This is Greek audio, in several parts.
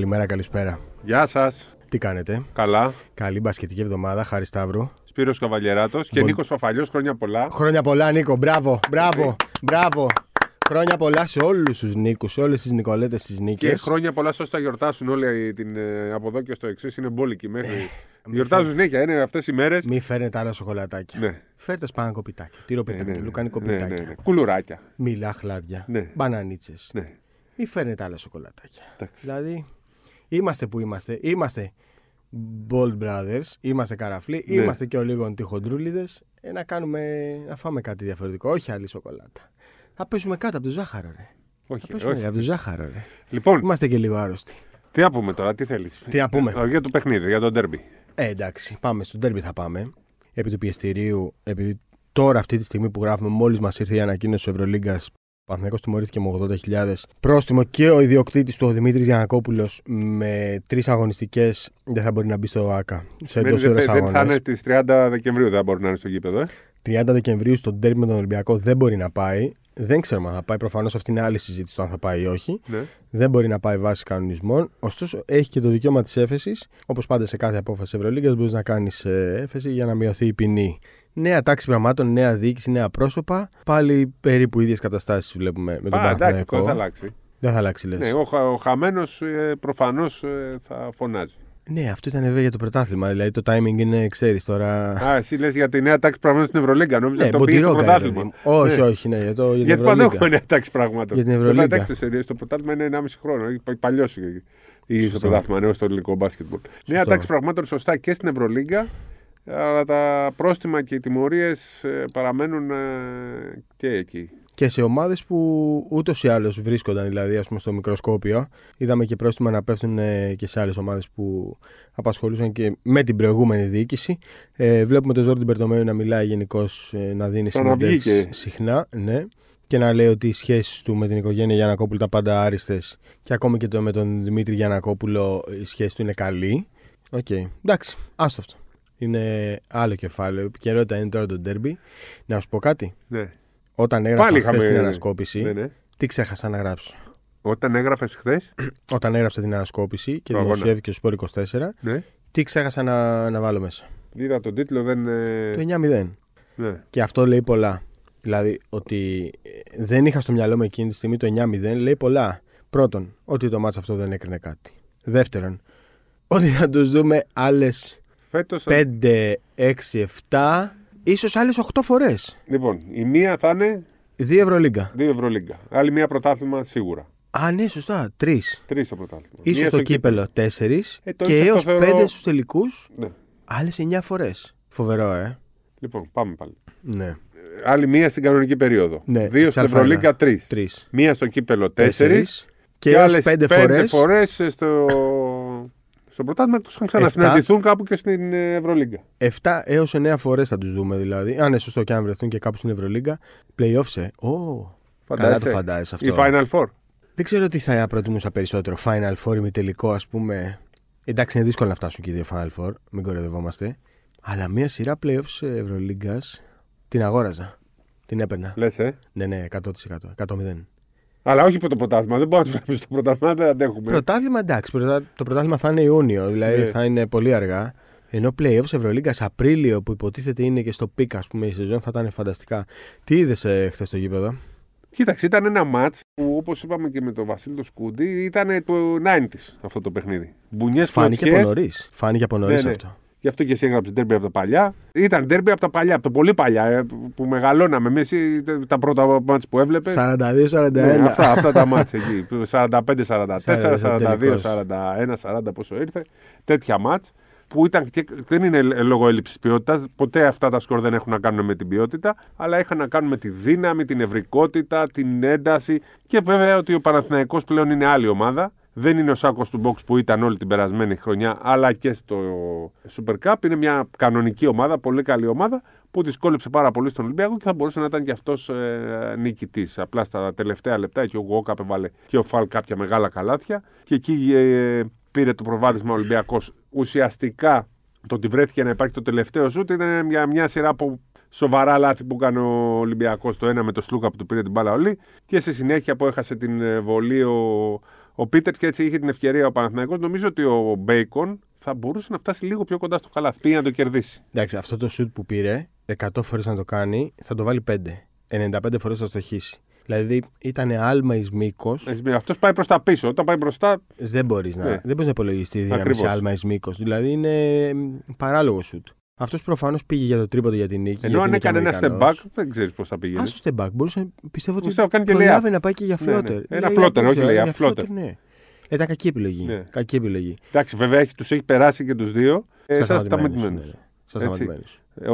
Καλημέρα, καλησπέρα. Γεια σας. Τι κάνετε? Καλά. Καλή μπασκετική εβδομάδα, Χάρη Σταύρου. Σπύρος Καβαλιεράτος και Νίκος Παφαλιός, χρόνια πολλά. Χρόνια πολλά, Νίκο, μπράβο, μπράβο, μπράβο. Χρόνια πολλά σε όλους τους Νίκους, σε όλες τις Νικολέτες τις Νίκες. Και χρόνια πολλά σε όσους τα γιορτάσουν όλοι από εδώ και στο εξής. Είναι μπόλικοι μέχρι. Γιορτάζουν συνέχεια, είναι αυτές οι μέρες. Μη φέρνετε άλλα σοκολατάκια. Ναι. Φέρτε σπάνα κοπιτάκια, τυροπιτάκια, λουκάνικο πιτάκια. Ναι, ναι. Κουλουράκια. Μήλα, χλάδια. Ναι. Μπανανίτσες. Ναι. Μη φέρνετε άλλα σοκολατάκια. Εντάξει. Δηλαδή, είμαστε που είμαστε. Είμαστε Bold Brothers, είμαστε καραφλοί, ναι. Είμαστε και ο λίγων τυχοντρούλιδες. Να φάμε κάτι διαφορετικό, όχι άλλη σοκολάτα. Θα πέσουμε κάτω από το ζάχαρο, ρε. Όχι. Από το ζάχαρο, ρε. Λοιπόν, είμαστε και λίγο άρρωστοι. Τι να πούμε τώρα, τι θέλεις? Τι να πούμε. Για το παιχνίδι, για το ντέρμπι. Εντάξει, πάμε στο ντέρμπι θα πάμε. Επί του πιεστηρίου, επειδή τώρα αυτή τη στιγμή που γράφουμε, μόλις μας ήρθε η ανακοίνωση της Ευρωλίγκας, ο Παναθηναϊκός τιμωρήθηκε με 80.000 πρόστιμο και ο ιδιοκτήτης του, ο Δημήτρης Γιαννακόπουλος, με 3 αγωνιστικές δεν θα μπορεί να μπει στο ΆΚΑ. Σε εντός ώρας αγώνας. Θα είναι τις 30 Δεκεμβρίου, δεν θα μπορεί να είναι στο γήπεδο. 30 Δεκεμβρίου στο ντέρμπι με τον Ολυμπιακό δεν μπορεί να πάει. Δεν ξέρουμε αν θα πάει. Προφανώς αυτή είναι άλλη συζήτηση το αν θα πάει ή όχι. Ναι. Δεν μπορεί να πάει βάσει κανονισμών. Ωστόσο, έχει και το δικαίωμα της έφεσης. Όπως πάντα σε κάθε απόφαση Ευρωλίγκας, μπορείς να κάνεις έφεση για να μειωθεί η ποινή. Νέα τάξη πραγμάτων, νέα διοίκηση, νέα πρόσωπα. Πάλι περίπου ίδιες καταστάσεις βλέπουμε με τον Παναθηναϊκό. Δεν θα αλλάξει. Δεν θα αλλάξει, λες. Ναι, ο χαμένος προφανώς θα φωνάζει. Ναι, αυτό ήταν βέβαια για το πρωτάθλημα. Δηλαδή το timing είναι, ξέρεις τώρα. Α, εσύ λες για τη νέα τάξη πραγμάτων στην Ευρωλίγκα. Νόμιζα ότι το πήγε στο πρωτάθλημα. Όχι, ναι. Όχι, ναι. Γιατί πάντα έχουμε νέα τάξη πραγμάτων. Για την Ευρωλίγκα. Εντάξει, το σερίες στο πρωτάθλημα είναι 1,5 χρόνο. Παλιό ή στο πρωτάθλημα, νέο στο ελληνικό μπάσκετμπολ. Νέα τάξη πραγμάτων σωστά και στην Ευρωλίγκα. Αλλά τα πρόστιμα και οι τιμωρίες παραμένουν και εκεί. Και σε ομάδες που ούτως ή άλλως βρίσκονταν, δηλαδή ας πούμε στο μικροσκόπιο, είδαμε και πρόστιμα να πέφτουν και σε άλλες ομάδες που απασχολούσαν και με την προηγούμενη διοίκηση. Βλέπουμε τον Ζόρτιν Περτομένου να μιλάει γενικώς, να δίνει συνέντευξη συχνά, ναι, και να λέει ότι οι σχέσεις του με την οικογένεια Γιαννακόπουλου τα πάντα άριστες και ακόμη και με τον Δημήτρη Γιαννακόπουλο η σχέση του είναι καλή. Οκ, εντάξει, άστο αυτό. Είναι άλλο κεφάλαιο. Επικαιρότητα είναι τώρα το ντέρμπι. Να σου πω κάτι. Ναι. Όταν έγραφα χθες την ανασκόπηση, τι ξέχασα να γράψω. Όταν έγραφες χθες. Όταν έγραψα την ανασκόπηση και δημοσιεύτηκε στο Σπορ 24, ναι. Τι ξέχασα να βάλω μέσα. Είδα τον τίτλο, δεν. Το 9-0. Ναι. Και αυτό λέει πολλά. Δηλαδή ότι δεν είχα στο μυαλό μου εκείνη τη στιγμή το 9-0, λέει πολλά. Πρώτον, ότι το μάτς αυτό δεν έκρινε κάτι. Δεύτερον, ότι θα τους δούμε άλλες 5, 6, 7. Ίσως άλλες 8 φορές. Λοιπόν, η μία θα είναι. 2 Ευρωλίγκα. 2 Ευρωλίγκα. Άλλη μία πρωτάθλημα σίγουρα. Α, ναι, σωστά. 3 το πρωτάθλημα. Ίσως στο κύπελο 4. Και έως 5 στους τελικούς. Ναι. Άλλες 9 φορές. Φοβερό, Λοιπόν, πάμε πάλι. Ναι. Άλλη μία στην κανονική περίοδο. 2 στην Ευρωλίγκα, 3. Μία στο κύπελο 4. Και άλλες 5 φορές στο. Στο πρωτάθλημα τους είχαν ξανασυναντηθούν κάπου και στην Ευρωλίγκα. 7 έως 9 φορές θα τους δούμε δηλαδή. Αν είναι σωστό και αν βρεθούν και κάπου στην Ευρωλίγκα. Playoffs. Καλά το φαντάζεσαι αυτό. Η Final Four. Δεν ξέρω τι θα προτιμούσα περισσότερο. Final Four ή μη τελικό, ας πούμε. Εντάξει, είναι δύσκολο να φτάσουν και οι δύο Final Four. Μην κοροϊδευόμαστε. Αλλά μια σειρά playoffs Ευρωλίγκας την αγόραζα. Την έπαιρνα. Λες, Ναι, 100%. 100%. Αλλά όχι από το πρωτάθλημα, δεν μπορούμε να στο πρωτάθλημα, δεν αντέχουμε. Πρωτάθλημα εντάξει, το πρωτάθλημα θα είναι Ιούνιο, δηλαδή θα είναι πολύ αργά. Ενώ playoffs Ευρωλίγκας Απρίλιο που υποτίθεται είναι και στο πικ, ας πούμε, η σεζόν θα ήταν φανταστικά. Τι είδες χθες στο γήπεδο? Κοίταξε, ήταν ένα μάτς που όπως είπαμε και με τον Βασίλη Σκούντι ήταν το 90's αυτό το παιχνίδι. Μπουνιές φωτιές. Φάνηκε από νωρίς αυτό. Γι' αυτό και εσύ έγραψε ντέρμπι από τα παλιά. Ήταν ντέρμπι από τα παλιά, από το πολύ παλιά που μεγαλώναμε. Εμείς τα πρώτα μάτς που έβλεπε. 42-41. Ναι, αυτά τα μάτς εκεί. 45-44, 42-41, 40 πόσο ήρθε. Τέτοια μάτς που ήταν και, δεν είναι λόγω έλλειψης ποιότητας. Ποτέ αυτά τα σκορ δεν έχουν να κάνουν με την ποιότητα. Αλλά είχαν να κάνουν με τη δύναμη, την ευρικότητα, την ένταση. Και βέβαια ότι ο Παναθηναϊκός πλέον είναι άλλη ομάδα. Δεν είναι ο σάκος του box που ήταν όλη την περασμένη χρονιά, αλλά και στο Super Cup. Είναι μια κανονική ομάδα, πολύ καλή ομάδα, που δυσκόλεψε πάρα πολύ στον Ολυμπιακό και θα μπορούσε να ήταν και αυτός νικητής. Απλά στα τελευταία λεπτά και ο Γκόκαπ έβαλε και ο Φάλ κάποια μεγάλα καλάθια. Και εκεί πήρε το προβάδισμα ο Ολυμπιακός. Ουσιαστικά το ότι βρέθηκε να υπάρχει το τελευταίο σούτ ήταν μια σειρά από σοβαρά λάθη που έκανε ο Ολυμπιακός. Το ένα με το Σλούκα που του πήρε την μπάλα όλη και στη συνέχεια που έχασε την βολή ο ο Πίτερς και έτσι είχε την ευκαιρία ο Παναθηναϊκός. Νομίζω ότι ο Μπέικον θα μπορούσε να φτάσει λίγο πιο κοντά στο καλάθι ή να το κερδίσει. Εντάξει, αυτό το σουτ που πήρε 100 φορές να το κάνει, θα το βάλει 5. 95 φορές θα στοχίσει. Δηλαδή ήταν άλμα εις μήκος. Αυτός πάει προς τα πίσω. Όταν πάει μπροστά. Δεν μπορείς να υπολογιστεί τη δύναμη σε άλμα εις μήκος. Δηλαδή είναι παράλογο σουτ. Αυτός προφανώς πήγε για το τρίποντο για την νίκη. Ενώ αν έκανε ένα step back, δεν ξέρεις πώς θα πήγαινε. Άσο step back. Μπορούσε πιστεύω ότι προλάβει να πάει και για φλότερ. Ναι. Ένα φλότερ, όχι λέει, για φλότερ. Ναι. Ήταν κακή επιλογή. Ναι. Κακή επιλογή. Εντάξει, βέβαια τους έχει περάσει και τους δύο. Σας σταματημένους.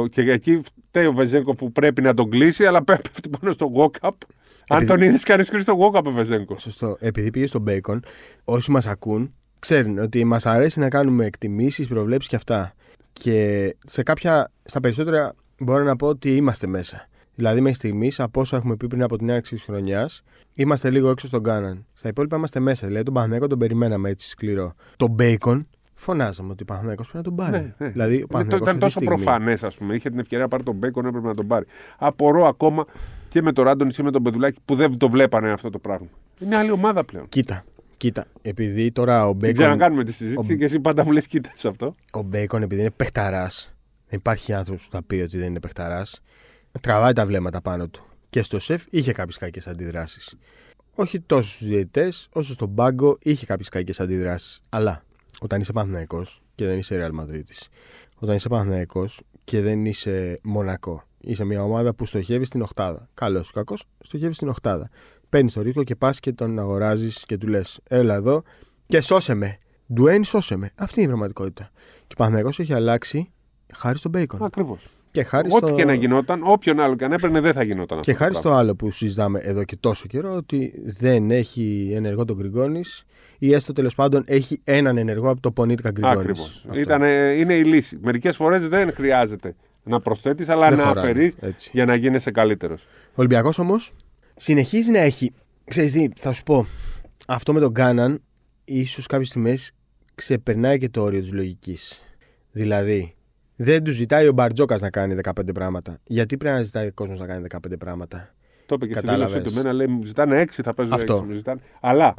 Και εκεί φταίει ο Βεζένκο που πρέπει να τον κλείσει, αλλά πέφτει πάνω στο Γκόκαπ. Αν τον είδες κανείς κλείσει στο Γκόκαπ, ο Βεζένκο. Σωστό. Επειδή πήγε στον Μπέικον, όσοι μας ακούν ξέρουν ότι μας αρέσει να κάνουμε εκτιμήσεις, προβλέψεις και αυτά. Και σε κάποια, στα περισσότερα μπορώ να πω ότι είμαστε μέσα. Δηλαδή, μέχρι στιγμής, από όσα έχουμε πει πριν από την έναρξη της χρονιάς, είμαστε λίγο έξω στον Κάναν. Στα υπόλοιπα είμαστε μέσα. Δηλαδή, τον Παναθηναϊκό τον περιμέναμε έτσι σκληρό. Τον Μπέικον φωνάζαμε ότι ο Παναθηναϊκός πρέπει να τον πάρει. Ναι, ναι. Δηλαδή, ήταν τόσο προφανές, ας πούμε. Είχε την ευκαιρία να πάρει τον Μπέικον, έπρεπε να τον πάρει. Απορώ ακόμα και με τον Άντονι και με τον Πετουλάκη που δεν το βλέπανε αυτό το πράγμα. Είναι άλλη ομάδα πλέον. Κοίτα, επειδή τώρα ο Μπέικον. Ξέρω να κάνουμε τη συζήτηση και εσύ πάντα μου λες κοίταξε αυτό. Ο Μπέικον, επειδή είναι παιχταράς, δεν υπάρχει άνθρωπος που θα πει ότι δεν είναι παιχταράς, τραβάει τα βλέμματα πάνω του. Και στο σεφ είχε κάποιες κακές αντιδράσεις. Όχι τόσο στους διαιτητές, όσο στον πάγκο είχε κάποιες κακές αντιδράσεις. Αλλά όταν είσαι Παναθηναϊκός και δεν είσαι Ρεάλ Μαδρίτης, όταν είσαι Παναθηναϊκός και δεν είσαι Μονακό, είσαι μια ομάδα που στοχεύει στην οκτάδα. Καλός ή κακός, στοχεύει στην οκτάδα. Παίρνει το ρίσκο και πα και τον αγοράζει και του λε: έλα εδώ και σώσε με. Ντουέιν, σώσε με. Αυτή είναι η πραγματικότητα. Και ο Παναθηναϊκός έχει αλλάξει χάρη στον Μπέικον. Ακριβώς. Ό,τι και να γινόταν, όποιον άλλο και αν έπαιρνε, δεν θα γινόταν. Και χάρη στο άλλο που συζητάμε εδώ και τόσο καιρό, ότι δεν έχει ενεργό τον Γκριγκόνη ή έστω τέλος πάντων έχει έναν ενεργό από το Πονίτικα Γκριγκόνη. Ακριβώς. Είναι η λύση. Μερικές φορές δεν χρειάζεται να προσθέτει, αλλά δεν να αφαιρεί για να γίνεσαι καλύτερο. Ολυμπιακό όμω. Συνεχίζει να έχει. Ξέρεις τι, θα σου πω. Αυτό με τον Κάναν, ίσως κάποιες στιγμές ξεπερνάει και το όριο της λογικής. Δηλαδή, δεν του ζητάει ο Μπαρτζόκας να κάνει 15 πράγματα. Γιατί πρέπει να ζητάει ο κόσμος να κάνει 15 πράγματα. Το είπε και στην δήλωσή του. Μένα λέει: μου ζητάνε 6, θα παίζω 6. Αλλά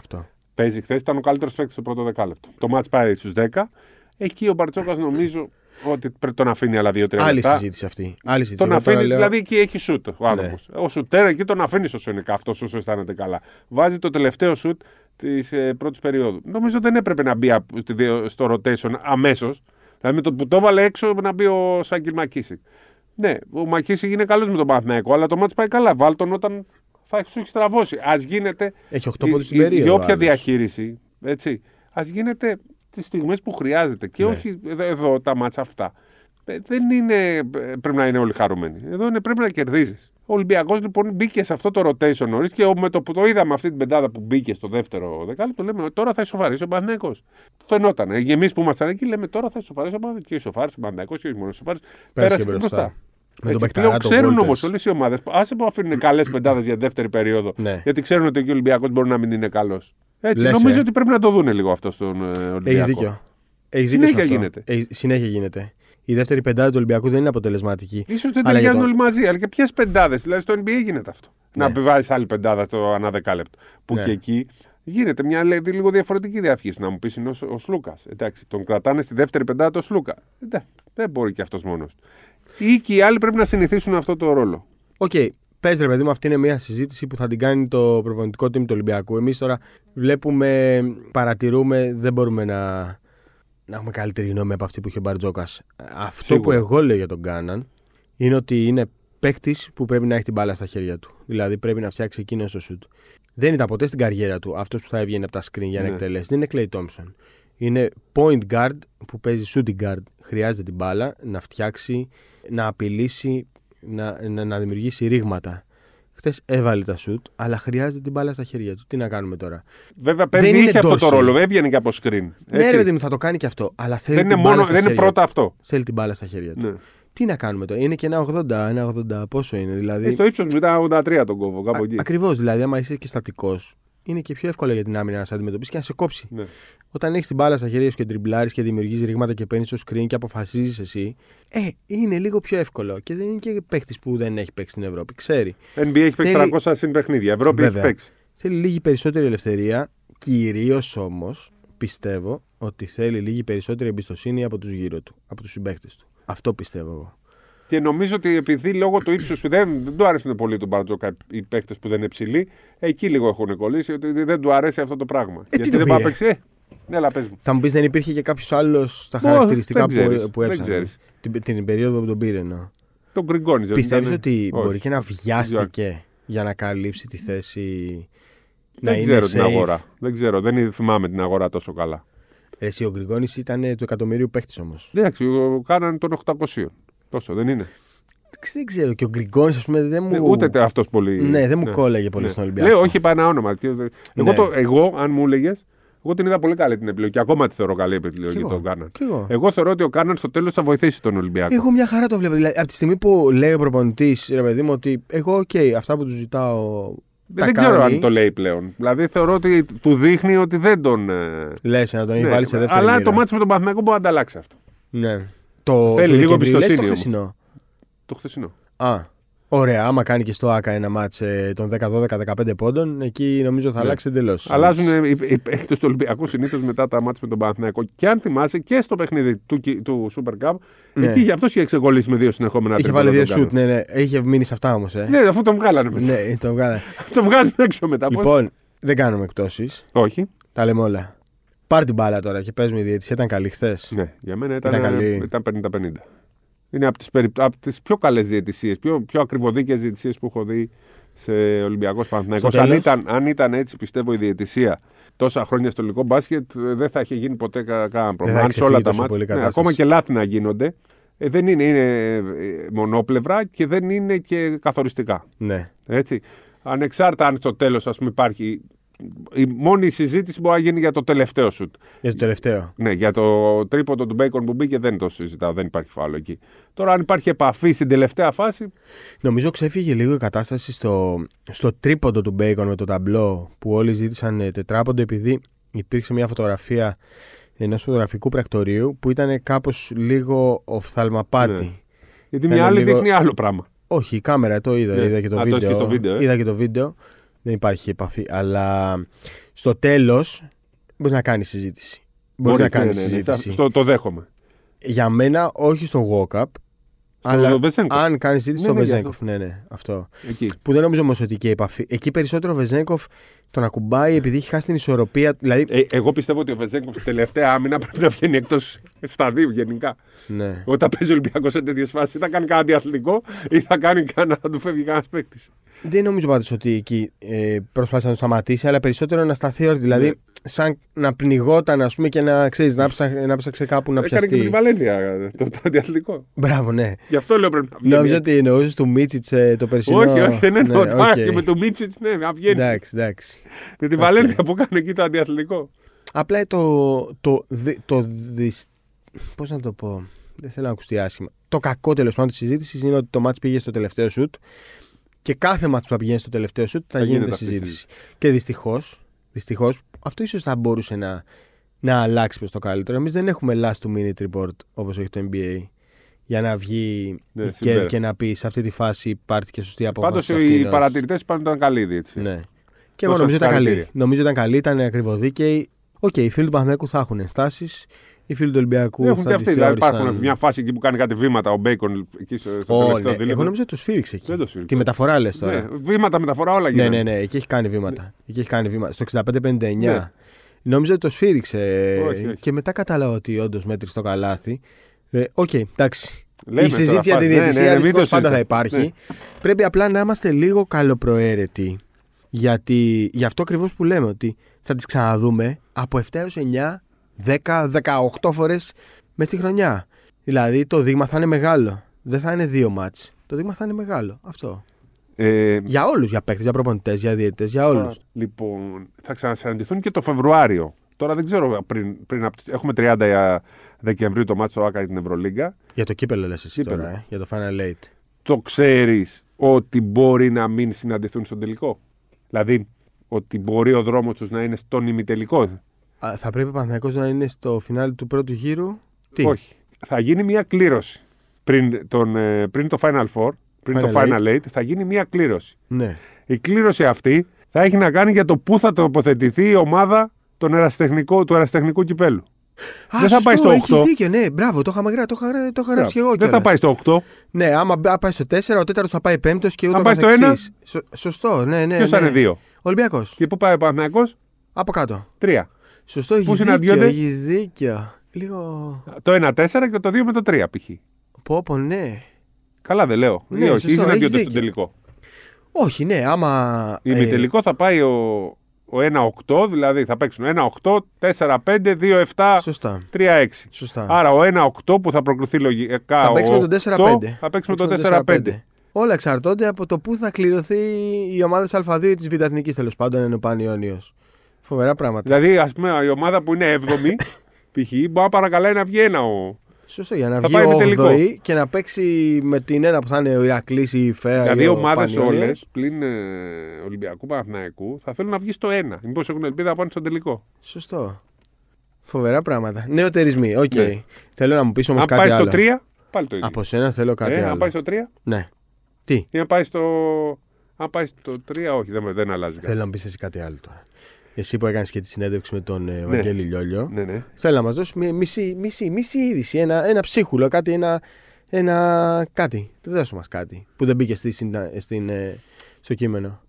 παίζει χθες, ήταν ο καλύτερος παίκτης στο πρώτο δεκάλεπτο. Το μάτς πάει στους 10. Εκεί ο Μπαρτζόκας νομίζω ότι πρέπει τον αφήνει άλλα 2-3 λεπτά. Άλλη συζήτηση αυτή. Τον αφήνει, δηλαδή εκεί έχει σουτ ο άνθρωπος. Ο σουτέρ εκεί τον αφήνει όσο είναι αυτό, όσο αισθάνεται καλά. Βάζει το τελευταίο σουτ της πρώτης περίοδου. Νομίζω δεν έπρεπε να μπει στο rotation αμέσως. Δηλαδή με το που το έβαλε έξω να μπει ο Σάγκης Μακίσης. Ναι, ο Μακίσης είναι καλός με τον Παναθηναϊκό, αλλά το μάτς πάει καλά. Βάλ τον όταν θα σου έχει στραβώσει. Ας γίνεται. Έχει 8 πόντους στην περίοδο. Για όποια διαχείριση. Ας γίνεται. Τις στιγμές που χρειάζεται και όχι εδώ τα μάτσα αυτά. Δεν είναι, πρέπει να είναι όλοι χαρούμενοι. Εδώ είναι, πρέπει να κερδίζεις. Ο Ολυμπιακός λοιπόν μπήκε σε αυτό το rotation νωρίς και με το που το είδαμε αυτή την πεντάδα που μπήκε στο δεύτερο δεκάλεπτο, λέμε τώρα θα ισοφαρίσει ο Παναθηναϊκός. Φαινόταν. Εμείς που ήμασταν εκεί λέμε τώρα θα ισοφαρίσει ο Παναθηναϊκός. Και ισοφάρισε ο Παναθηναϊκός και όχι μόνο ισοφάρισε. Πέρασε μπροστά. Ξέρουν όμως όλες οι ομάδες. Άσε που αφήνουν καλές πεντάδες για δεύτερη περίοδο. Γιατί ξέρουν ότι ο Ολυμπιακός μπορεί να μην είναι καλός. Έτσι, νομίζω ότι πρέπει να το δουν λίγο αυτό στον Ολυμπιακό. Έχεις δίκιο. Συνέχεια γίνεται. Η δεύτερη πεντάδα του Ολυμπιακού δεν είναι αποτελεσματική. Ίσως δεν ταιριάζουν όλοι μαζί. Αλλά και ποιες πεντάδες. Δηλαδή στο NBA γίνεται αυτό. Ναι. Να επιβάλλεις άλλη πεντάδα το ανά δεκάλεπτο. Που και εκεί γίνεται μια λίγο διαφορετική διάσκεψη. Να μου πεις είναι ο Σλούκας. Τον κρατάνε στη δεύτερη πεντάδα το Σλούκα. Δεν μπορεί και αυτός μόνος του. Ή και οι άλλοι πρέπει να συνηθίσουν αυτό το ρόλο. Okay. Πες ρε παιδί μου, αυτή είναι μια συζήτηση που θα την κάνει το προπονητικό team του Ολυμπιακού. Εμείς τώρα βλέπουμε, παρατηρούμε, δεν μπορούμε να έχουμε καλύτερη γνώμη από αυτή που είχε ο Μπαρτζόκας. Αυτό που εγώ λέω για τον Κάναν είναι ότι είναι παίκτης που πρέπει να έχει την μπάλα στα χέρια του. Δηλαδή πρέπει να φτιάξει εκείνο το σουτ. Δεν ήταν ποτέ στην καριέρα του αυτός που θα έβγαινε από τα screen για να εκτελέσει. Δεν είναι Κλέι Τόμπσον. Είναι point guard που παίζει shooting guard. Χρειάζεται την μπάλα να φτιάξει, να απειλήσει. Να δημιουργήσει ρήγματα. Χθες έβαλε τα σουτ, αλλά χρειάζεται την μπάλα στα χέρια του. Τι να κάνουμε τώρα. Βέβαια, παίρνει και αυτό το ρόλο, έβγαινε και από screen. Ναι, ρε παιδί, θα το κάνει και αυτό. Αλλά θέλει την μπάλα στα χέρια του. Δεν είναι πρώτα αυτό. Θέλει την μπάλα στα χέρια του. Ναι. Τι να κάνουμε τώρα. Είναι και ένα 80, ένα 80. Πόσο είναι, δηλαδή. Στο ύψος μου ήταν 83 τον κόβο, κάπου εκεί. Ακριβώς, δηλαδή, άμα είσαι και στατικός, είναι και πιο εύκολο για την άμυνα να σε αντιμετωπίσει και να σε κόψει. Ναι. Όταν έχεις την μπάλα στα χέρια σου και τριμπλάρεις και δημιουργείς ρήγματα και παίρνεις το screen και αποφασίζεις εσύ, είναι λίγο πιο εύκολο. Και δεν είναι και παίκτης που δεν έχει παίξει στην Ευρώπη. Ξέρει. NBA έχει παίξει 300 συν παιχνίδια. Ευρώπη έχει παίξει. Θέλει λίγη περισσότερη ελευθερία Κυρίως όμως πιστεύω ότι θέλει λίγη περισσότερη εμπιστοσύνη από τους γύρω του, από τους συμπαίκτες του. Αυτό πιστεύω εγώ. Και νομίζω ότι επειδή λόγω του ύψους του δεν του αρέσουν πολύ τον Μπαρτζόκα οι παίκτες που δεν είναι ψηλοί, εκεί λίγο έχουν κολλήσει, ότι δεν του αρέσει αυτό το πράγμα. Γιατί δεν πάει παίξει. Ναι, αλλά πες μου. Θα μου πεις δεν υπήρχε και κάποιος άλλος στα χαρακτηριστικά που έψαχνε. Την περίοδο που τον πήρε. Τον Γκριγκόνη. Πιστεύεις ότι μπορεί και να βιάστηκε για να καλύψει τη θέση. Δεν ξέρω την αγορά. Δεν θυμάμαι την αγορά τόσο καλά. Εσύ ο Γκριγκόνης ήταν του εκατομμυρίου παίχτη όμως. Εντάξει, κάνανε τον 800. Τόσο δεν είναι. Δεν ξέρω. Και ο Γκριγκόνης, ας πούμε, δεν μου. Ούτε αυτό πολύ. Ναι, δεν μου κόλλαγε πολύ στον Ολυμπιακό. Λέω, όχι, πάει ένα όνομα. Εγώ, αν μου έλεγε, εγώ την είδα πολύ καλή την επιλογή. Ακόμα τη θεωρώ καλή επιλογή τον Κάναν. Εγώ θεωρώ ότι ο Κάναν στο τέλος θα βοηθήσει τον Ολυμπιακό. Εγώ μια χαρά το βλέπω. Δηλαδή, από τη στιγμή που λέει ο προπονητής, ρε παιδί μου, ότι εγώ, okay, αυτά που του ζητάω. Δεν ξέρω αν το λέει πλέον. Δηλαδή θεωρώ ότι του δείχνει ότι δεν τον. Λες να τον έχει βάλει σε δεύτερη. Αλλά το μάτσο με τον Παναθηναϊκό μπορεί να ανταλλάξει αυτό. Ναι. Θέλει λίγο εμπιστοσύνη. Το χθεσινό. Το χθεσινό. Α, ωραία. Άμα κάνει και στο ΆΚΑ ένα μάτς των 10-12-15 πόντων, εκεί νομίζω θα αλλάξει εντελώς. Αλλάζουν οι παίκτες του Ολυμπιακού συνήθως μετά τα μάτς με τον Παναθηναϊκό. Και αν θυμάσαι και στο παιχνίδι του Super Cup, εκεί γι' αυτό είχε εξεγολήσει με δύο συνεχόμενα τρίποτα. Είχε βάλει δύο σουτ, ναι. Είχε μείνει σε αυτά όμως. Ναι, αφού τον βγάλανε μετά. Ναι, τον βγάλανε. Τον βγάζουν έξω μετά. Λοιπόν, δεν κάνουμε εκτόσεις. Όχι. Τα λέμε όλα. Πάρ' την μπάλα τώρα και παίζουμε η διαιτησία. Ήταν καλή χθες. Ναι, για μένα ήταν 50-50. Είναι από τις πιο καλές διαιτησίες, πιο ακριβοδίκαιες διαιτησίες που έχω δει σε Ολυμπιακός Παναθηναϊκός. Αν ήταν έτσι, πιστεύω η διαιτησία τόσα χρόνια στο ελληνικό μπάσκετ, δεν θα είχε γίνει ποτέ κανένα πρόβλημα. Αν σε όλα τα μάτια. Ναι, ακόμα και λάθη να γίνονται. Δεν είναι μονόπλευρα και δεν είναι και καθοριστικά. Ναι. Έτσι. Ανεξάρτητα αν στο τέλος, ας πούμε, υπάρχει. Η μόνη συζήτηση μπορεί να γίνει για το τελευταίο σουτ. Για το τελευταίο. Ναι, για το τρίποντο του Μπέικον που μπήκε δεν το συζητάω, δεν υπάρχει φάουλ εκεί. Τώρα, αν υπάρχει επαφή στην τελευταία φάση. Νομίζω ξέφυγε λίγο η κατάσταση στο τρίποντο του Μπέικον με το ταμπλό που όλοι ζήτησαν τετράποντο, επειδή υπήρξε μια φωτογραφία ενός φωτογραφικού πρακτορείου που ήταν κάπως λίγο οφθαλμαπάτη. Ναι. Γιατί ήταν μια άλλη λίγο... δείχνει άλλο πράγμα. Όχι, η κάμερα το είδα. Ναι. Είδα και το βίντεο. Δεν υπάρχει επαφή, αλλά στο τέλος μπορείς να κάνεις συζήτηση. Μπορείς να κάνεις συζήτηση. Το δέχομαι. Για μένα όχι στο Γκόκαπ, αλλά αν κάνεις συζήτηση στο Βεζένκοφ. Ναι, αυτό. Εκεί. Που δεν νομίζω όμως ότι και η επαφή. Εκεί περισσότερο ο Βεζένκοφ τον ακουμπάει επειδή έχει χάσει την ισορροπία. Δηλαδή... εγώ πιστεύω ότι ο Βεζένκοφ τελευταία άμυνα πρέπει να βγαίνει εκτός σταδίου γενικά. Ναι. Όταν παίζει ο Ολυμπιακός σε τέτοιες φάσεις, ή θα κάνει κανένα αντιαθλητικό ή θα κάνει να του φεύγει κανένα παίκτη. Δεν νομίζω πάντως ότι εκεί προσπάθησε να το σταματήσει, αλλά περισσότερο να σταθεί όρθιο. Δηλαδή, σαν να πνιγόταν, ας πούμε, και να ξέρει, να ψάξει κάπου να πιαστεί. Έκανε και την Βαλένθια το αντιαθλητικό. Μπράβο, ναι. Γι' αυτό λέω πρέπει να βγαίνει. Νομίζω ότι εννοούσε του Μίτσιτς το περσινό. Όχι, ναι, και με του Μίτσιτς, ναι, να βγαίνει. Εντάξει. Με την Βαλένθια που κάνει εκεί το αντιαθλητικό. Απλά το πώς να το πω. Δεν θέλω να ακουστεί άσχημα. Το κακό τέλος πάντων της συζήτησης είναι ότι το μάτς πήγε στο τελευταίο σουτ. Και κάθε μάτς που θα πηγαίνει στο τελευταίο σουτ θα γίνεται συζήτηση. Και δυστυχώς, αυτό ίσως θα μπορούσε να αλλάξει προς το καλύτερο. Εμείς δεν έχουμε last to minute report όπως έχει το NBA. Για να βγει η Κέρ και να πει σε αυτή τη φάση πάρτε και σωστή απόφαση. Πάντως οι παρατηρητές είπαν ότι ήταν καλή διαιτησία. Ναι. Και εγώ νομίζω ήταν καλή. Νομίζω ήταν καλή, ήταν ακριβοδίκαιοι. Οκ, οι φίλοι του Παναθηναϊκού θα έχουν ενστάσεις. Οι φίλοι του Ολυμπιακού έχουν και αυτοί. Δηλαδή υπάρχουν μια φάση εκεί που κάνει κάτι βήματα ο Μπέικον εκεί στο τελευταίο δίλεπτο. Εγώ νομίζω ότι το σφύριξε εκεί. Δεν το σφύριξε. Τη μεταφορά λες τώρα. Ναι, μεταφορά όλα γίνονται. Ναι, εκεί έχει κάνει βήματα. Ναι. Εκεί έχει κάνει βήματα. Στο 65-59. Ναι. Νόμιζα ότι το σφύριξε. Όχι. Και μετά κατάλαβα ότι όντως μέτρησε το καλάθι. Οκ, εντάξει. Η συζήτηση για τη διαιτησία πάντα θα υπάρχει. Πρέπει απλά να είμαστε λίγο καλοπροαίρετοι. Γιατί γι' αυτό ακριβώς που λέμε ότι θα τις ξαναδούμε από 7 έως 9. 10-18 φορές μέσα στη χρονιά. Δηλαδή το δείγμα θα είναι μεγάλο. Δεν θα είναι δύο μάτς. Το δείγμα θα είναι μεγάλο. Αυτό. Για όλους. Για παίκτες, για προπονητές, για διαιτητές, για όλους. Λοιπόν, θα ξανασυναντηθούν και το Φεβρουάριο. Τώρα δεν ξέρω πριν έχουμε 30 Δεκεμβρίου το μάτς στο ΆΚΑ για την Ευρωλίγκα. Για το κύπελλο λες εσύ τώρα, για το Final Eight. Το ξέρεις ότι μπορεί να μην συναντηθούν στον τελικό. Δηλαδή ότι μπορεί ο δρόμος τους να είναι στον ημιτελικό. Θα πρέπει ο Παναθηναϊκός να είναι στο φινάλι του πρώτου γύρου. Τι? Όχι. Θα γίνει μια κλήρωση. Πριν το Final Four, πριν το Final Eight, θα γίνει μια κλήρωση. Ναι. Η κλήρωση αυτή θα έχει να κάνει για το πού θα τοποθετηθεί η ομάδα του ερασιτεχνικού κυπέλου. Α, δεν θα πάει στο 8. Έχεις δίκιο, ναι, μπράβο, το είχα γράψει και εγώ. Δεν θα πάει στο 8. Ναι, άμα πάει στο 4, ο 4 θα πάει 5ο και ούτω καθεξής. Σωστό, ναι. Ποιος θα είναι 2. Ολυμπιακός. Και πού πάει ο Παναθηναϊκός? Από κάτω. 3. Σωστό, έχεις δίκιο. Λίγο... Το 1-4 και το 2 με το 3 π.χ. Πόπο, ναι. Καλά, δεν λέω. Ναι, όχι, συναντιόνται στον τελικό. Όχι, ναι, άμα. Ημιτελικό θα πάει ο 1-8, δηλαδή θα παίξουν 1-8, 4-5, 2-7, 3-6. Σωστά. Άρα ο 1-8 που θα προκριθεί λογικά. Θα παίξουμε τον 4-5. Θα παίξουμε τον 4-5. Όλα εξαρτώνται από το πού θα κληρωθεί η ομάδα Α2 τη Β' Εθνική, τέλος πάντων, ενώ πάνε Ιόνιος. Φοβερά πράγματα. Δηλαδή, α πούμε, η ομάδα που είναι 7η, π.χ., μπορεί να παρακαλάει να βγει ένα ο. Σωστό, για να βγει 8η και να παίξει με την ένα που θα είναι ο Ηρακλής ή η Φέα. Δηλαδή, ομάδες όλες πλην Ολυμπιακού Παναθηναϊκού θα θέλουν να βγει στο 1. Μήπως έχουν ελπίδα να πάνε στο τελικό. Σωστό. Φοβερά πράγματα. Νεοτερισμοί, οκ. Okay. Ναι. Θέλω να μου πεις όμως κάτι άλλο. Αν πάει στο 3, πάλι το ίδιο. Από σένα θέλω κάτι άλλο. Αν πάει στο 3, ναι. Τι. Ή αν πάει στο 3, όχι, δεν αλλάζει κάτι. Θέλω να μου πεις εσύ κάτι άλλο τώρα. Εσύ που έκανες και τη συνέντευξη με τον Βαγγέλη Λιόλιο, ναι. Θέλω να μας δώσεις μισή είδηση, ένα ψίχουλο, κάτι, ένα κάτι. Δεν δώσω μας κάτι που δεν μπήκε στο κείμενο.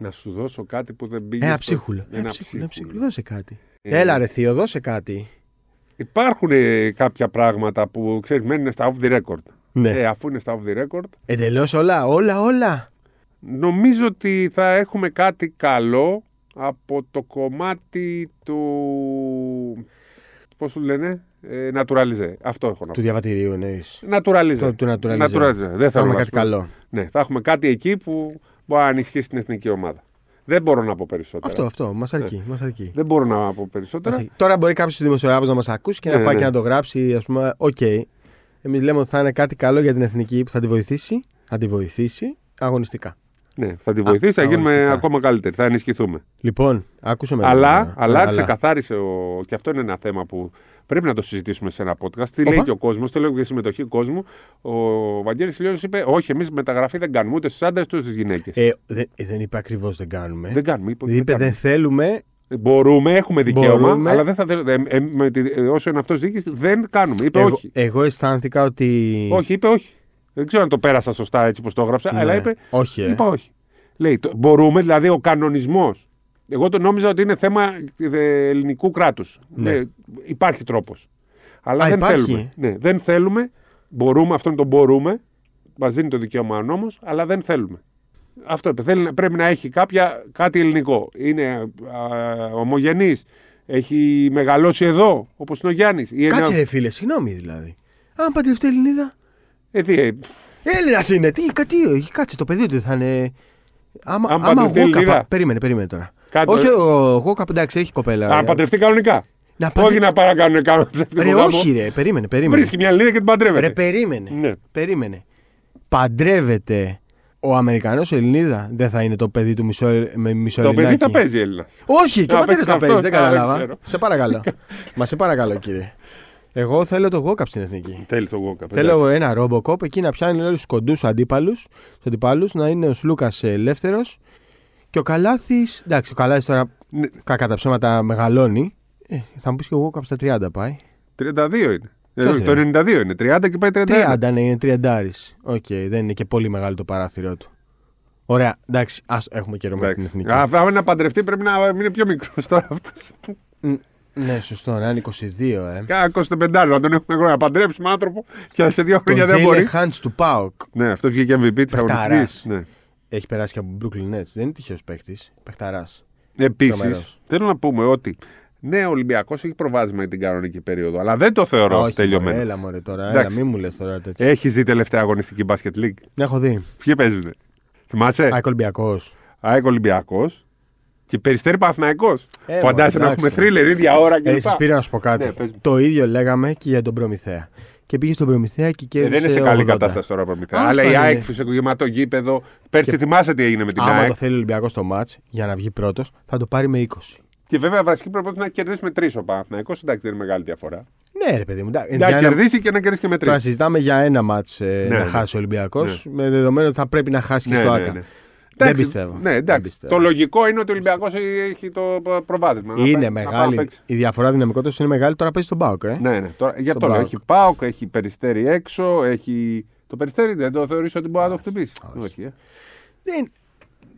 Να σου δώσω κάτι που δεν μπήκε στο ψίχουλο. Ένα ψίχουλο, δώσε κάτι. Έλα ρε Θείο, δώσε κάτι. Υπάρχουν κάποια πράγματα που ξέρεις μένουν στα off the record. Ναι. Αφού είναι στα off the record. Εντελώς όλα. Νομίζω ότι θα έχουμε κάτι καλό. Από το κομμάτι του. Πώς σου λένε, Naturalize. Αυτό έχω να πω. Του διαβατηρίου εννοείς. Naturalize. Δεν θα έχουμε κάτι καλό. Ναι, θα έχουμε κάτι εκεί που μπορεί να ενισχύσει την εθνική ομάδα. Δεν μπορώ να πω περισσότερα. Αυτό. Μας αρκεί. Δεν μπορώ να πω περισσότερα. Τώρα μπορεί κάποιος δημοσιογράφος να μας ακούσει και να πάει και να το γράψει. Ας πούμε, OK. Εμείς λέμε ότι θα είναι κάτι καλό για την εθνική που θα τη βοηθήσει. Θα τη βοηθήσει αγωνιστικά. Ναι, θα τη βοηθήσει, θα γίνουμε ακόμα καλύτεροι, θα ενισχυθούμε. Λοιπόν, άκουσα με. Αλλά ξεκαθάρισε, και αυτό είναι ένα θέμα που πρέπει να το συζητήσουμε σε ένα podcast. Τι λέει και ο κόσμος, τι λέει και η συμμετοχή κόσμου. Ο Βαγγέλης Λιόλιος είπε: όχι, εμείς μεταγραφή δεν κάνουμε ούτε στους άντρες ούτε στις γυναίκες. Δεν είπε ακριβώς δεν κάνουμε. Δεν κάνουμε. Είπε δεν θέλουμε. Μπορούμε, έχουμε δικαίωμα, αλλά δεν θα θέλουμε. Όσο είναι αυτός διοίκηση, δεν κάνουμε. Είπε όχι. Εγώ αισθάνθηκα ότι. Όχι, είπε όχι. Δεν ξέρω αν το πέρασα σωστά έτσι πως το έγραψα, αλλά είπε όχι. Είπα όχι. Λέει, μπορούμε, δηλαδή ο κανονισμός. Εγώ το νόμιζα ότι είναι θέμα ελληνικού κράτους. Ναι. Υπάρχει τρόπος. Αλλά θέλουμε. Ναι, δεν θέλουμε. Μπορούμε, αυτόν τον μπορούμε. Μας δίνει το δικαίωμα ο νόμος, αλλά δεν θέλουμε. Αυτό είπε. Πρέπει να έχει κάτι ελληνικό. Είναι ομογενής. Έχει μεγαλώσει εδώ, όπως είναι ο Γιάννης. Κάτσε, φίλε, συγγνώμη δηλαδή. Αν παντρευτεί Ελληνίδα. Έλληνας είναι, κάτσε το παιδί του θα είναι. Άμα Γκόκαπ. Περίμενε τώρα. Κάτω, όχι, ο Γκόκαπ εντάξει έχει κοπέλα. Να παντρευτεί κανονικά. Όχι να παρακάνουν κανονικά. Ρε, όχι, ρε, περίμενε. Βρίσκει μια Ελληνίδα και την παντρεύεται. Ρε, περίμενε. Παντρεύεται ο Αμερικανός Ελληνίδα, δεν θα είναι το παιδί του μισό Ελληνάκι. Το παιδί θα παίζει Έλληνα. Όχι, και ο πατέρας θα παίζει, δεν καταλάβα. Σε παρακαλώ. Μα σε παρακαλώ, κύριε. Εγώ θέλω το Γκόκαπ στην εθνική. Θέλω ένα ρομποκόπ εκεί να πιάνει όλους τους κοντούς αντίπαλους, να είναι ο Σλούκας ελεύθερος και ο Καλάθης. Εντάξει, ο Καλάθης τώρα κακά τα ψέματα μεγαλώνει. Θα μου πεις και ο Γκόκαπ στα 30 πάει. 32 είναι. Το 92 είναι. 30 και πάει 31. 30 είναι 30. Οκ, δεν είναι και πολύ μεγάλο το παράθυρό του. Ωραία, εντάξει, έχουμε καιρό με την εθνική. Αν να παντρευτεί πρέπει να είναι πιο μικρός τώρα αυτός. Ναι, σωστό, να είναι 22. Κάνα 25, να τον έχουμε να παντρέψουμε άνθρωπο και σε 2 χρόνια δεν μπορεί. Είναι Χάντς του ΠΑΟΚ. Ναι, αυτό βγήκε MVP της αγωνιστικής. Ναι. Έχει περάσει και από Brooklyn Nets. Δεν είναι τυχαίος παίκτης. Πεχταράς. Επίσης, θέλω να πούμε ότι ναι, ο Ολυμπιακός έχει προβάδισμα για την κανονική περίοδο, αλλά δεν το θεωρώ τελειωμένο. Μωρέ, έλα, μην μου λες τώρα τέτοιο. Έχεις δει τελευταία αγωνιστική Basket League? Έχω δει. Ποιοι παίζουνε? Θυμάσαι? ΑΕΚ Ολυμπιακός. Και Περιστέρη Παναθηναϊκός. Φαντάζεσαι να έχουμε θρίλερ ίδια ώρα κλπ. Εσύ πήρα να σου πω κάτι. Ναι, το ίδιο λέγαμε και για τον Προμηθέα. Και πήγε στον Προμηθέα και κέρδισε. Δεν είναι σε καλή κατάσταση τώρα ο Προμηθέα. Αλλά η ΑΕΚ φυσικογεμάτο γήπεδο. Πέρσι θυμάσαι τι έγινε με την ΑΕΚ. Αν το θέλει ο Ολυμπιακός το μάτς για να βγει πρώτος, θα το πάρει με 20. Και βέβαια βασική προπόθεση να κερδίσει με 3 ο Παναθηναϊκός. Εντάξει, δεν είναι μεγάλη διαφορά. Ναι, ρε παιδί μου. Να κερδίσει και να κερδίσει και με 3. Τώρα συζητάμε για ένα μάτς να χάσει ο Ολυμπιακός με δεδομένο ότι θα πρέπει να χάσει και στο ΆΚΑ. Δεν πιστεύω. Ναι, εντάξει. Πιστεύω. Το λογικό είναι ότι ο Ολυμπιακός έχει το προβάδισμα. Είναι να μεγάλη. Να η διαφορά δυναμικότητας είναι μεγάλη. Τώρα παίζει στον ΠΑΟΚ. Ναι, ναι. Τώρα, για τώρα έχει ΠΑΟΚ, έχει Περιστέρι έξω. Έχει... Το Περιστέρι δεν το θεωρείς ότι μπορεί να το χτυπήσει. Όχι.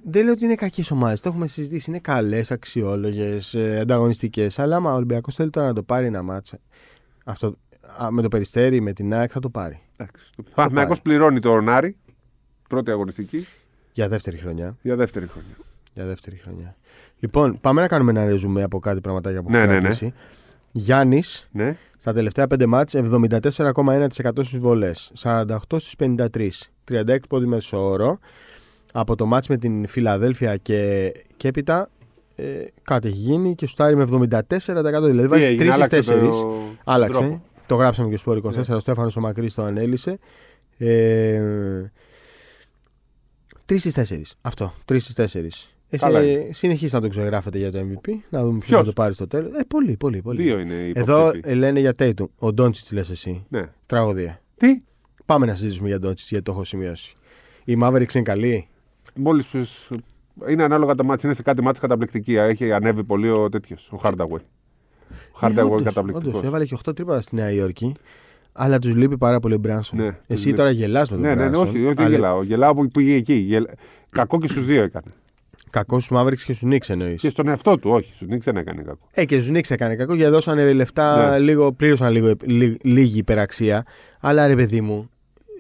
Δεν λέω ότι είναι κακές ομάδες. Το έχουμε συζητήσει. Είναι καλές, αξιόλογες, ανταγωνιστικές. Αλλά άμα ο Ολυμπιακός θέλει τώρα να το πάρει ένα μάτσα. Αυτό, με το Περιστέρι, με την ΑΕΚ θα το πάρει. Ο Παναθηναϊκός πληρώνει το Ρονάρι. Πρώτη αγωνιστική. Για δεύτερη χρονιά. Λοιπόν, πάμε να κάνουμε ένα ρεζουμέ από κάτι πραγματάκια που έχουμε κρατήσει. Γιάννης, στα τελευταία 5 μάτς, 74,1% στις βολές, 48 στις 53, 36 πόντοι μεσόωρο. Από το μάτς με την Φιλαδέλφια και έπειτα κάτι έχει γίνει και σουτάρει με 74%. Δηλαδή βάζει 3 στις 4. Άλλαξε. Το γράψαμε και στο Sport 24. Ο Στέφανος ο Μακρύς το ανέλησε. 3 στις 4. Αυτό. 3 στις 4. Εσύ συνεχίζει να το ξεγράφετε για το MVP. Να δούμε ποιο θα το πάρει στο τέλος. Πολύ. Δύο είναι οι υποψήφοι. Εδώ λένε για Tatum. Ο Ντόντσιτς λες εσύ. Ναι. Τραγωδία. Τι. Πάμε να συζητήσουμε για Ντόντσιτς γιατί το έχω σημειώσει. Η Mavericks είναι καλή. Μόλις τους. Είναι ανάλογα τα μάτια. Είναι σε κάτι μάτια καταπληκτική. Έχει ανέβει πολύ ο τέτοιο. Ο Χάρνταγουεϊ. Ο Χάρνταγουεϊ καταπληκτικό. Όντως, έβαλε και 8 τρίποντα στη Νέα Υόρκη. Αλλά τους λείπει πάρα πολύ ο Μπράνσον. Ναι, εσύ λείπει. Τώρα γελάς με τον Μπράνσον. Όχι, δεν γελάω. Γελάω που πήγε εκεί. Κακό και στους δύο έκανε. Κακό στους Mavericks και στους Knicks εννοείς. Και στον εαυτό του, όχι. Στους Knicks δεν έκανε κακό. Και στους Knicks έκανε κακό γιατί δώσανε λεφτά, πλήρωσαν λίγη υπεραξία. Αλλά ρε παιδί μου,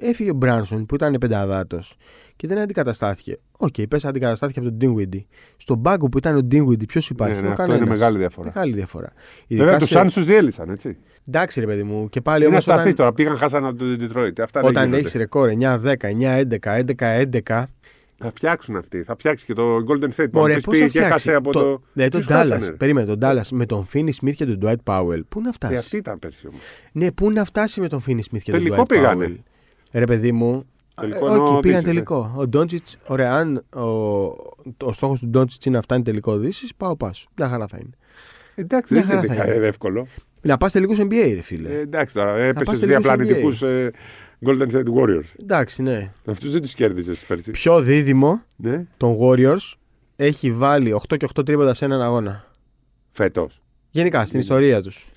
έφυγε ο Μπράνσον που ήταν πενταδάτος και δεν αντικαταστάθηκε. Οκ, πες αντικαταστάθηκε από τον Ντίνγουιντι. Στον πάγκο που ήταν ο Ντίνγουιντι, ποιος υπάρχει. Αυτό είναι μεγάλη διαφορά. Βέβαια τους Suns τους διέλυσαν, έτσι. Εντάξει, ρε παιδί μου, και πάλι όμως. Να σταθεί τώρα, πήγαν χάσανε από τον Ντιτρόιτ. Όταν έχεις ρεκόρ 9-10, 9-11, 11-11. Θα φτιάξουν αυτοί. Θα φτιάξει και το Golden State. Μπορεί να χάσει από το. Δηλαδή τον Dallas με τον Finney Smith και τον Dwight Powell. Πού να φτάσει. Αυτή ήταν πέρσι όμως. Ναι, πού να φτάσει με τον Finney Smith και τον Dwight Powell. Τελικό πήγανε. Ρε παιδί μου. Όχι, πήγαν τελικό. Ο Ντόντσιτς, ωραία, αν ο στόχος του Ντόντσιτς είναι να φτάνει τελικό Δύσης, πάω. Μια χαρά θα είναι. Εντάξει, δεν είναι εύκολο. Να πας τελικούς NBA, ρε φίλε. Εντάξει τώρα, έπεσες διαπλανητικούς Golden State Warriors. Εντάξει, ναι. Αυτούς δεν τους κέρδισες πέρσι. Πιο δίδυμο των Warriors έχει βάλει 8 και 8 τρίποντα σε έναν αγώνα. Φέτος. Γενικά στην ιστορία τους.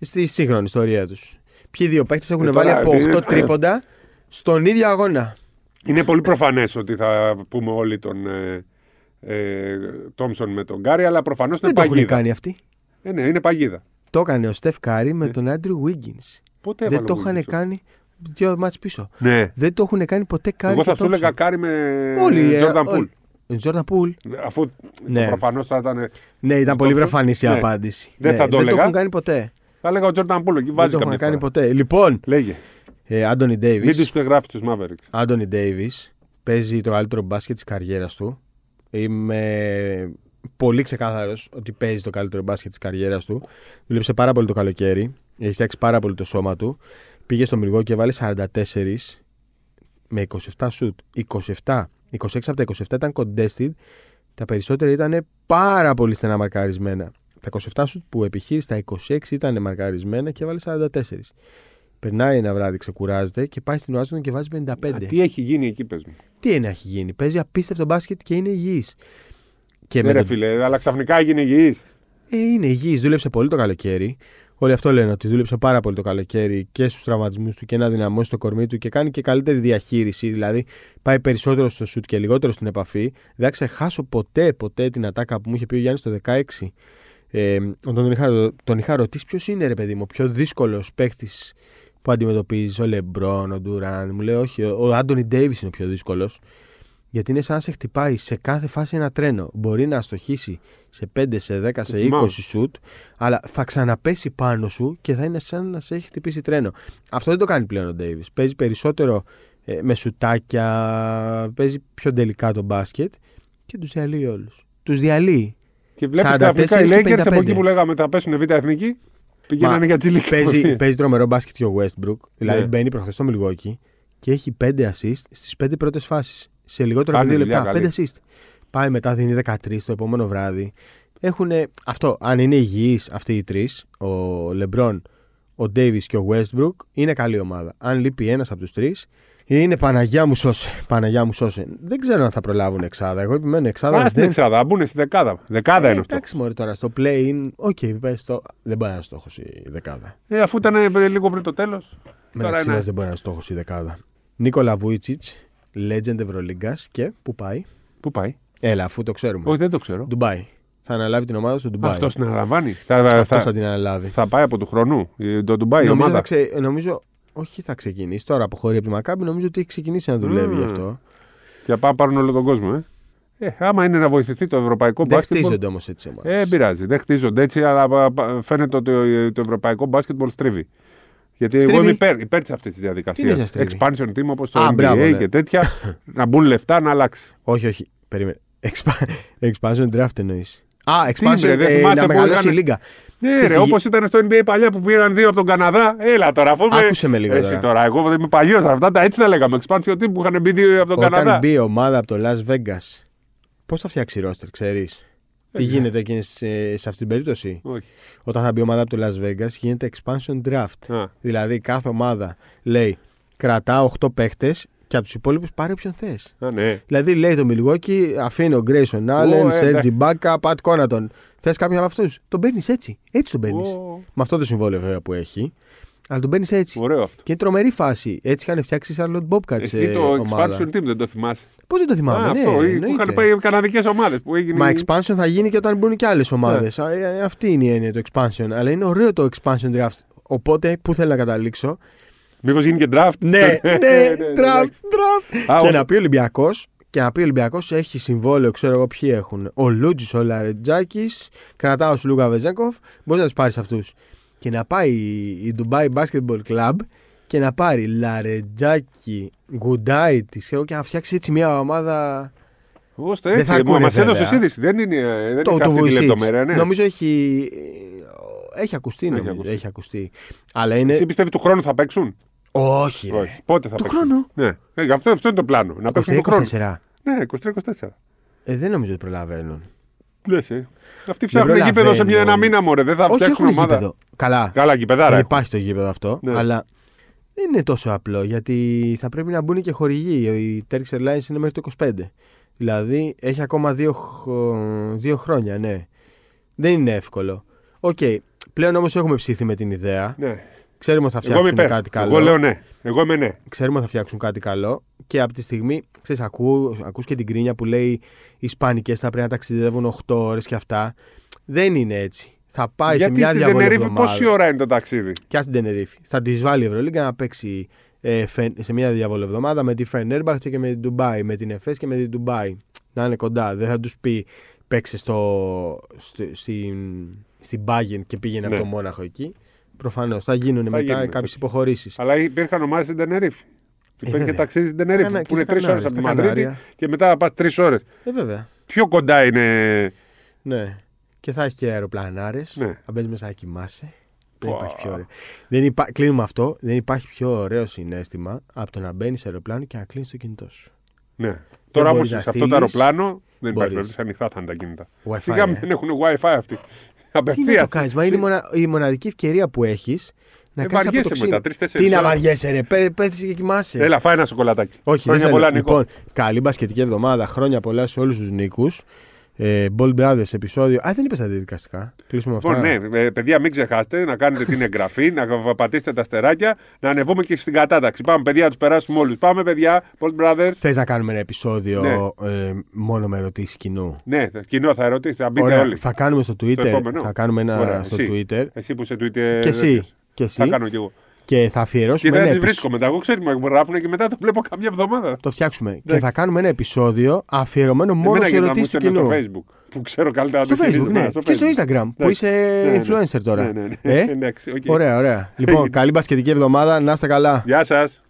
Στη σύγχρονη ιστορία τους. Ποιοι δύο παίκτες έχουν βάλει από 8 τρίποντα στον ίδιο αγώνα. Είναι πολύ προφανές ότι θα πούμε όλοι τον Τόμσον με τον Κάρι, αλλά προφανώς είναι παγίδα. Δεν το έχουν κάνει αυτοί. Ναι, είναι παγίδα. Το έκανε ο Στεφ Κάρι με τον Άντριου Wiggins. Πότε δεν το είχαν κάνει. 2 μάτς πίσω. Ναι. Δεν το έχουν κάνει ποτέ Κάρι. Εγώ θα σου έλεγα Κάρι με Jordan Poole. Jordan Poole. Αφού προφανώς θα ήταν. Ναι, ήταν πολύ προφανής η απάντηση. Δεν το έχουν κάνει ποτέ. Θα έλεγα ο Jordan Poole. Δεν το έχουν κάνει ποτέ. Λοιπόν, Άντονι Ντέιβις. Μην τους ξεγράφει τους Mavericks. Άντονι Ντέιβις παίζει το καλύτερο μπάσκετ της καριέρας του. Είμαι πολύ ξεκάθαρος ότι παίζει το καλύτερο μπάσκετ της καριέρας του. Δούλεψε πάρα πολύ το καλοκαίρι. Έχει φτιάξει πάρα πολύ το σώμα του. Πήγε στο Μιλγόκι και βάλε 44 με 27 σουτ. 26 από τα 27 ήταν contested. Τα περισσότερα ήταν πάρα πολύ στενά μαρκαρισμένα. Τα 27 σουτ που επιχείρησε, τα 26 ήταν μαρκαρισμένα και βάλε 44. Περνάει ένα βράδυ, ξεκουράζεται και πάει στην Ουάσιγκτον και βάζει 55. Τι έχει γίνει εκεί, πες μου. Τι είναι, έχει γίνει. Παίζει απίστευτο μπάσκετ και είναι υγιής. Ναι, ρε φίλε, αλλά ξαφνικά έγινε υγιής. Είναι υγιής, δούλεψε πολύ το καλοκαίρι. Όλοι αυτό λένε ότι δούλεψε πάρα πολύ το καλοκαίρι και στους τραυματισμούς του και να δυναμώσει το κορμί του και κάνει και καλύτερη διαχείριση. Δηλαδή πάει περισσότερο στο σουτ και λιγότερο στην επαφή. Δεν ξεχάσω ποτέ την ατάκα που μου είχε πει ο Γιάννης το 2016. Τον είχα ρωτήσει ποιος είναι, ρε παιδί μου, ο πιο δύσκολος παίκτης που αντιμετωπίζεις, ο Λεμπρόν, ο Ντουράν. Μου λέει, όχι, ο Άντονι Ντέιβις είναι ο πιο δύσκολος. Γιατί είναι σαν να σε χτυπάει σε κάθε φάση ένα τρένο. Μπορεί να αστοχίσει σε 5, σε 10, σε 20 σουτ, αλλά θα ξαναπέσει πάνω σου και θα είναι σαν να σε έχει χτυπήσει τρένο. Αυτό δεν το κάνει πλέον ο Ντέιβις. Παίζει περισσότερο με σουτάκια, παίζει πιο τελικά το μπάσκετ και τους διαλύει όλους. Τους διαλύει. Και βλέπεις τα Αφρικά οι Lakers από εκεί που λέγαμε τα πέσουνε β' εθνική. Πηγαίνανε για τσιλίκ. Παίζει τρομερό μπάσκετ και ο Westbrook. Δηλαδή μπαίνει προχθές στο Milwaukee και έχει 5 assist στις 5 πρώτες φάσεις. Σε λιγότερο από 2 λεπτά. 5 assist. Πάει μετά, δίνει 13 το επόμενο βράδυ. Έχουνε αυτό. Αν είναι υγιείς αυτοί οι τρεις, ο LeBron, ο Davis και ο Westbrook, είναι καλή ομάδα. Αν λείπει ένας από τους τρεις, Είναι Παναγιά μου σώσε. Παναγιά μου σώσε. Δεν ξέρω αν θα προλάβουν εξάδα. Εγώ επιμένω εξάδα. Πάμε στην εξάδα. Αν μπουν στη δεκάδα. Δεκάδα είναι αυτό. Εντάξει, μωρή τώρα στο play-in. Οκ, στο... δεν μπορεί να είναι στόχο η δεκάδα. Αφού ήταν λίγο πριν το τέλο. Μεταξύ μα δεν μπορεί να είναι στόχο η δεκάδα. Νίκολα Βούιτσιτς, legend Ευρωλίγκα και πού πάει. Πού πάει. Έλα, αφού το ξέρουμε. Όχι, δεν το ξέρω. Ντουμπάι. Θα αναλάβει την ομάδα στο Ντουμπάι. Αυτό την αναλαμβάνει. Αυτό θα την αναλάβει. Θα πάει από του χρονού. Το Ντουμπάι ομάδα. Νομίζω. Όχι, θα ξεκινήσει. Τώρα αποχωρεί από τη Μακάπη, νομίζω ότι έχει ξεκινήσει να δουλεύει γι' αυτό. Για να πάρουν όλο τον κόσμο. Άμα είναι να βοηθηθεί το ευρωπαϊκό μπάσκετ. Δεν χτίζονται όμως έτσι ομάδες. Πειράζει. Δεν χτίζονται έτσι, αλλά φαίνεται ότι το ευρωπαϊκό μπάσκετμπολ στρίβει. Γιατί εγώ είμαι υπέρ της αυτής της διαδικασίας. Expansion team όπως το NBA και τέτοια. Να μπουν λεφτά να αλλάξει. Όχι. Περίμενε. Expansion draft εννοείς. Να μεγαλώσει η λίγκα. Όπως ήταν στο NBA παλιά που πήραν δύο από τον Καναδά. Έλα τώρα, αφού. Άκουσε με λίγο. Εσύ τώρα. Εγώ είμαι παλιός. Αυτά τα έτσι τα λέγαμε. Εξπάνσιο team που είχαν μπει δύο από τον Καναδά. Όταν μπει η ομάδα από το Las Vegas, πώς θα φτιάξει ρόστερ, ξέρεις. Τι γίνεται εκείνες, σε αυτή την περίπτωση. Όχι. Όταν θα μπει η ομάδα από το Las Vegas, γίνεται expansion draft. Δηλαδή κάθε ομάδα λέει κρατά 8 παίχτες. Και από τους υπόλοιπους πάρει όποιον θες. Ναι. Δηλαδή λέει το Milwaukee, αφήνω Γκρέισον Άλεν, Σερζ Ιμπάκα, Πατ Κόνατον. Θες κάποιον από αυτούς. Τον παίρνεις έτσι. Έτσι τον παίρνεις. Με αυτό το συμβόλαιο βέβαια που έχει. Αλλά τον παίρνεις έτσι. Ωραίο αυτό. Και τρομερή φάση. Έτσι είχαν φτιάξει η Σαρλότ Μπόμπκατς. Εσύ το ομάδα. Expansion team δεν το θυμάσαι. Πώς δεν το θυμάμαι. Αυτό. Είχαν πάει καναδικές ομάδες. Μα expansion θα γίνει και όταν μπουν και άλλες ομάδες. Αυτή είναι η έννοια του expansion. Αλλά είναι ωραίο το expansion draft. Οπότε που θέλω να καταλήξω. Μήπως γίνει και draft. Ναι, draft. Και να πει Ολυμπιακός, έχει συμβόλαιο, ξέρω εγώ ποιοι έχουν. Ο Λούτζης, ο Λαρεντζάκης, κρατάω σου Σλούκα Βεζένκο, μπορείς να τους πάρεις αυτούς. Και να πάει η Dubai Basketball Club και να πάρει Λαρεντζάκη, Γκουντάι της, και να φτιάξει έτσι μια ομάδα... Ωστε, δεν θα ακούνε μας βέβαια. Έδωσες είδηση, δεν είναι αυτή τη λεπτομέρεια. Ναι. Νομίζω έχει ακουστεί. Αλλά είναι... Εσύ πιστεύεις του χρόνου θα παίξουν. Όχι. Πότε θα παίξουν. Του χρόνου. Ναι. Αυτό είναι το πλάνο. Να παίξουν του χρόνου. Ναι, 23-24. Δεν νομίζω ότι προλαβαίνουν. Λες, Αυτοί φτιάχνουν γήπεδο σε ένα μήνα, μωρέ. Δεν θα φτιάξουν ομάδα. Γήπεδο. Καλά γήπεδάρα. Δεν υπάρχει το γήπεδο αυτό. Ναι. Αλλά δεν είναι τόσο απλό γιατί θα πρέπει να μπουν και χορηγοί. Οι Turkish Airlines είναι μέχρι το 25. Δηλαδή έχει ακόμα δύο χρόνια, ναι. Δεν είναι εύκολο. Okay. Πλέον όμως έχουμε ψήθει με την ιδέα. Ναι. Ξέρουμε ότι θα φτιάξουν κάτι καλό. Εγώ λέω ναι. Εγώ είμαι ναι. Ξέρουμε ότι θα φτιάξουν κάτι καλό. Και από τη στιγμή, ξέρεις, ακούς και την κρίνια που λέει οι Ισπανικές θα πρέπει να ταξιδεύουν 8 ώρες και αυτά. Δεν είναι έτσι. Θα πάει γιατί σε μια διαβολή εβδομάδα. Γιατί στην Τενερίφη πόση ώρα είναι το ταξίδι. Και στην Τενερίφη. Θα τη βάλει η Ευρωλίγκα να παίξει σε μια διαβολή εβδομάδα με τη Φενέρμπαχτσε και με την Ντουμπάι. Με την Εφές και με την Ντουμπάι. Να είναι κοντά. Δεν θα τους πει παίξε στην Μπάγεν και πήγαινε από το Μόναχο εκεί. Προφανώς θα γίνουν μετά κάποιες υποχωρήσεις. Αλλά υπήρχαν ομάδες στην Τενερίφη. Υπήρχε και ταξίδι στην Τενερίφη. Που είναι 3 ώρες από τη Μαδρίτη και μετά πας 3 ώρες. Βέβαια. Πιο κοντά είναι. Ναι. Και θα έχει και αεροπλανάρες. Θα μπες μέσα να κοιμάσαι. Δεν υπάρχει πιο ωραίο. Κλείνουμε αυτό. Δεν υπάρχει πιο ωραίο συνέστημα από το να μπαίνεις αεροπλάνο και να κλείνεις το κινητό σου. Ναι. Τώρα όμως σε αυτό το αεροπλάνο δεν υπάρχει περίπτωση. Ανοιχτά θα είναι τα κινητά. Σιγά δεν έχουν WiFi αυτοί. Τι να το κάνεις, μα είναι η μοναδική ευκαιρία που έχεις να κάνεις από το ξύλο. Τι να βαριέσαι ρε, πέθεις και κοιμάσαι. Έλα φάει ένα σοκολατάκι. Όχι, χρόνια δεν πολλά, λοιπόν, καλή μπασκετική εβδομάδα, χρόνια πολλά σε όλους τους Νίκους. Ball Brothers επεισόδιο. Δεν είπες τα διαδικαστικά. Κλείσουμε αυτά. Ναι, παιδιά, μην ξεχάσετε να κάνετε την εγγραφή, να πατήσετε τα αστεράκια, να ανεβούμε και στην κατάταξη. Πάμε, παιδιά, να τους περάσουμε όλους. Πάμε, παιδιά, Ball Brothers. Θες να κάνουμε ένα επεισόδιο μόνο με ερωτήσεις κοινού. Ναι, κοινό θα ερωτήσει. Θα μπείτε όλοι. Θα κάνουμε στο Twitter. Θα κάνουμε ένα στο Twitter. Εσύ που σε Twitter. Και εσύ. Θα κάνω κι εγώ. Και θα αφιερώσουμε. Και δεν τις βρίσκω μετά. Εγώ ξέρω που γράφουν και μετά το βλέπω καμιά εβδομάδα. Το φτιάξουμε. Και θα κάνουμε ένα επεισόδιο αφιερωμένο μόνο σε ερωτήσεις του κοινού. Στο Facebook. Που ξέρω καλύτερα να το Facebook. Και στο Instagram. Που είσαι influencer τώρα. Ναι. Ωραία. Λοιπόν, καλή μπασκετική εβδομάδα. Να είστε καλά. Γεια σας.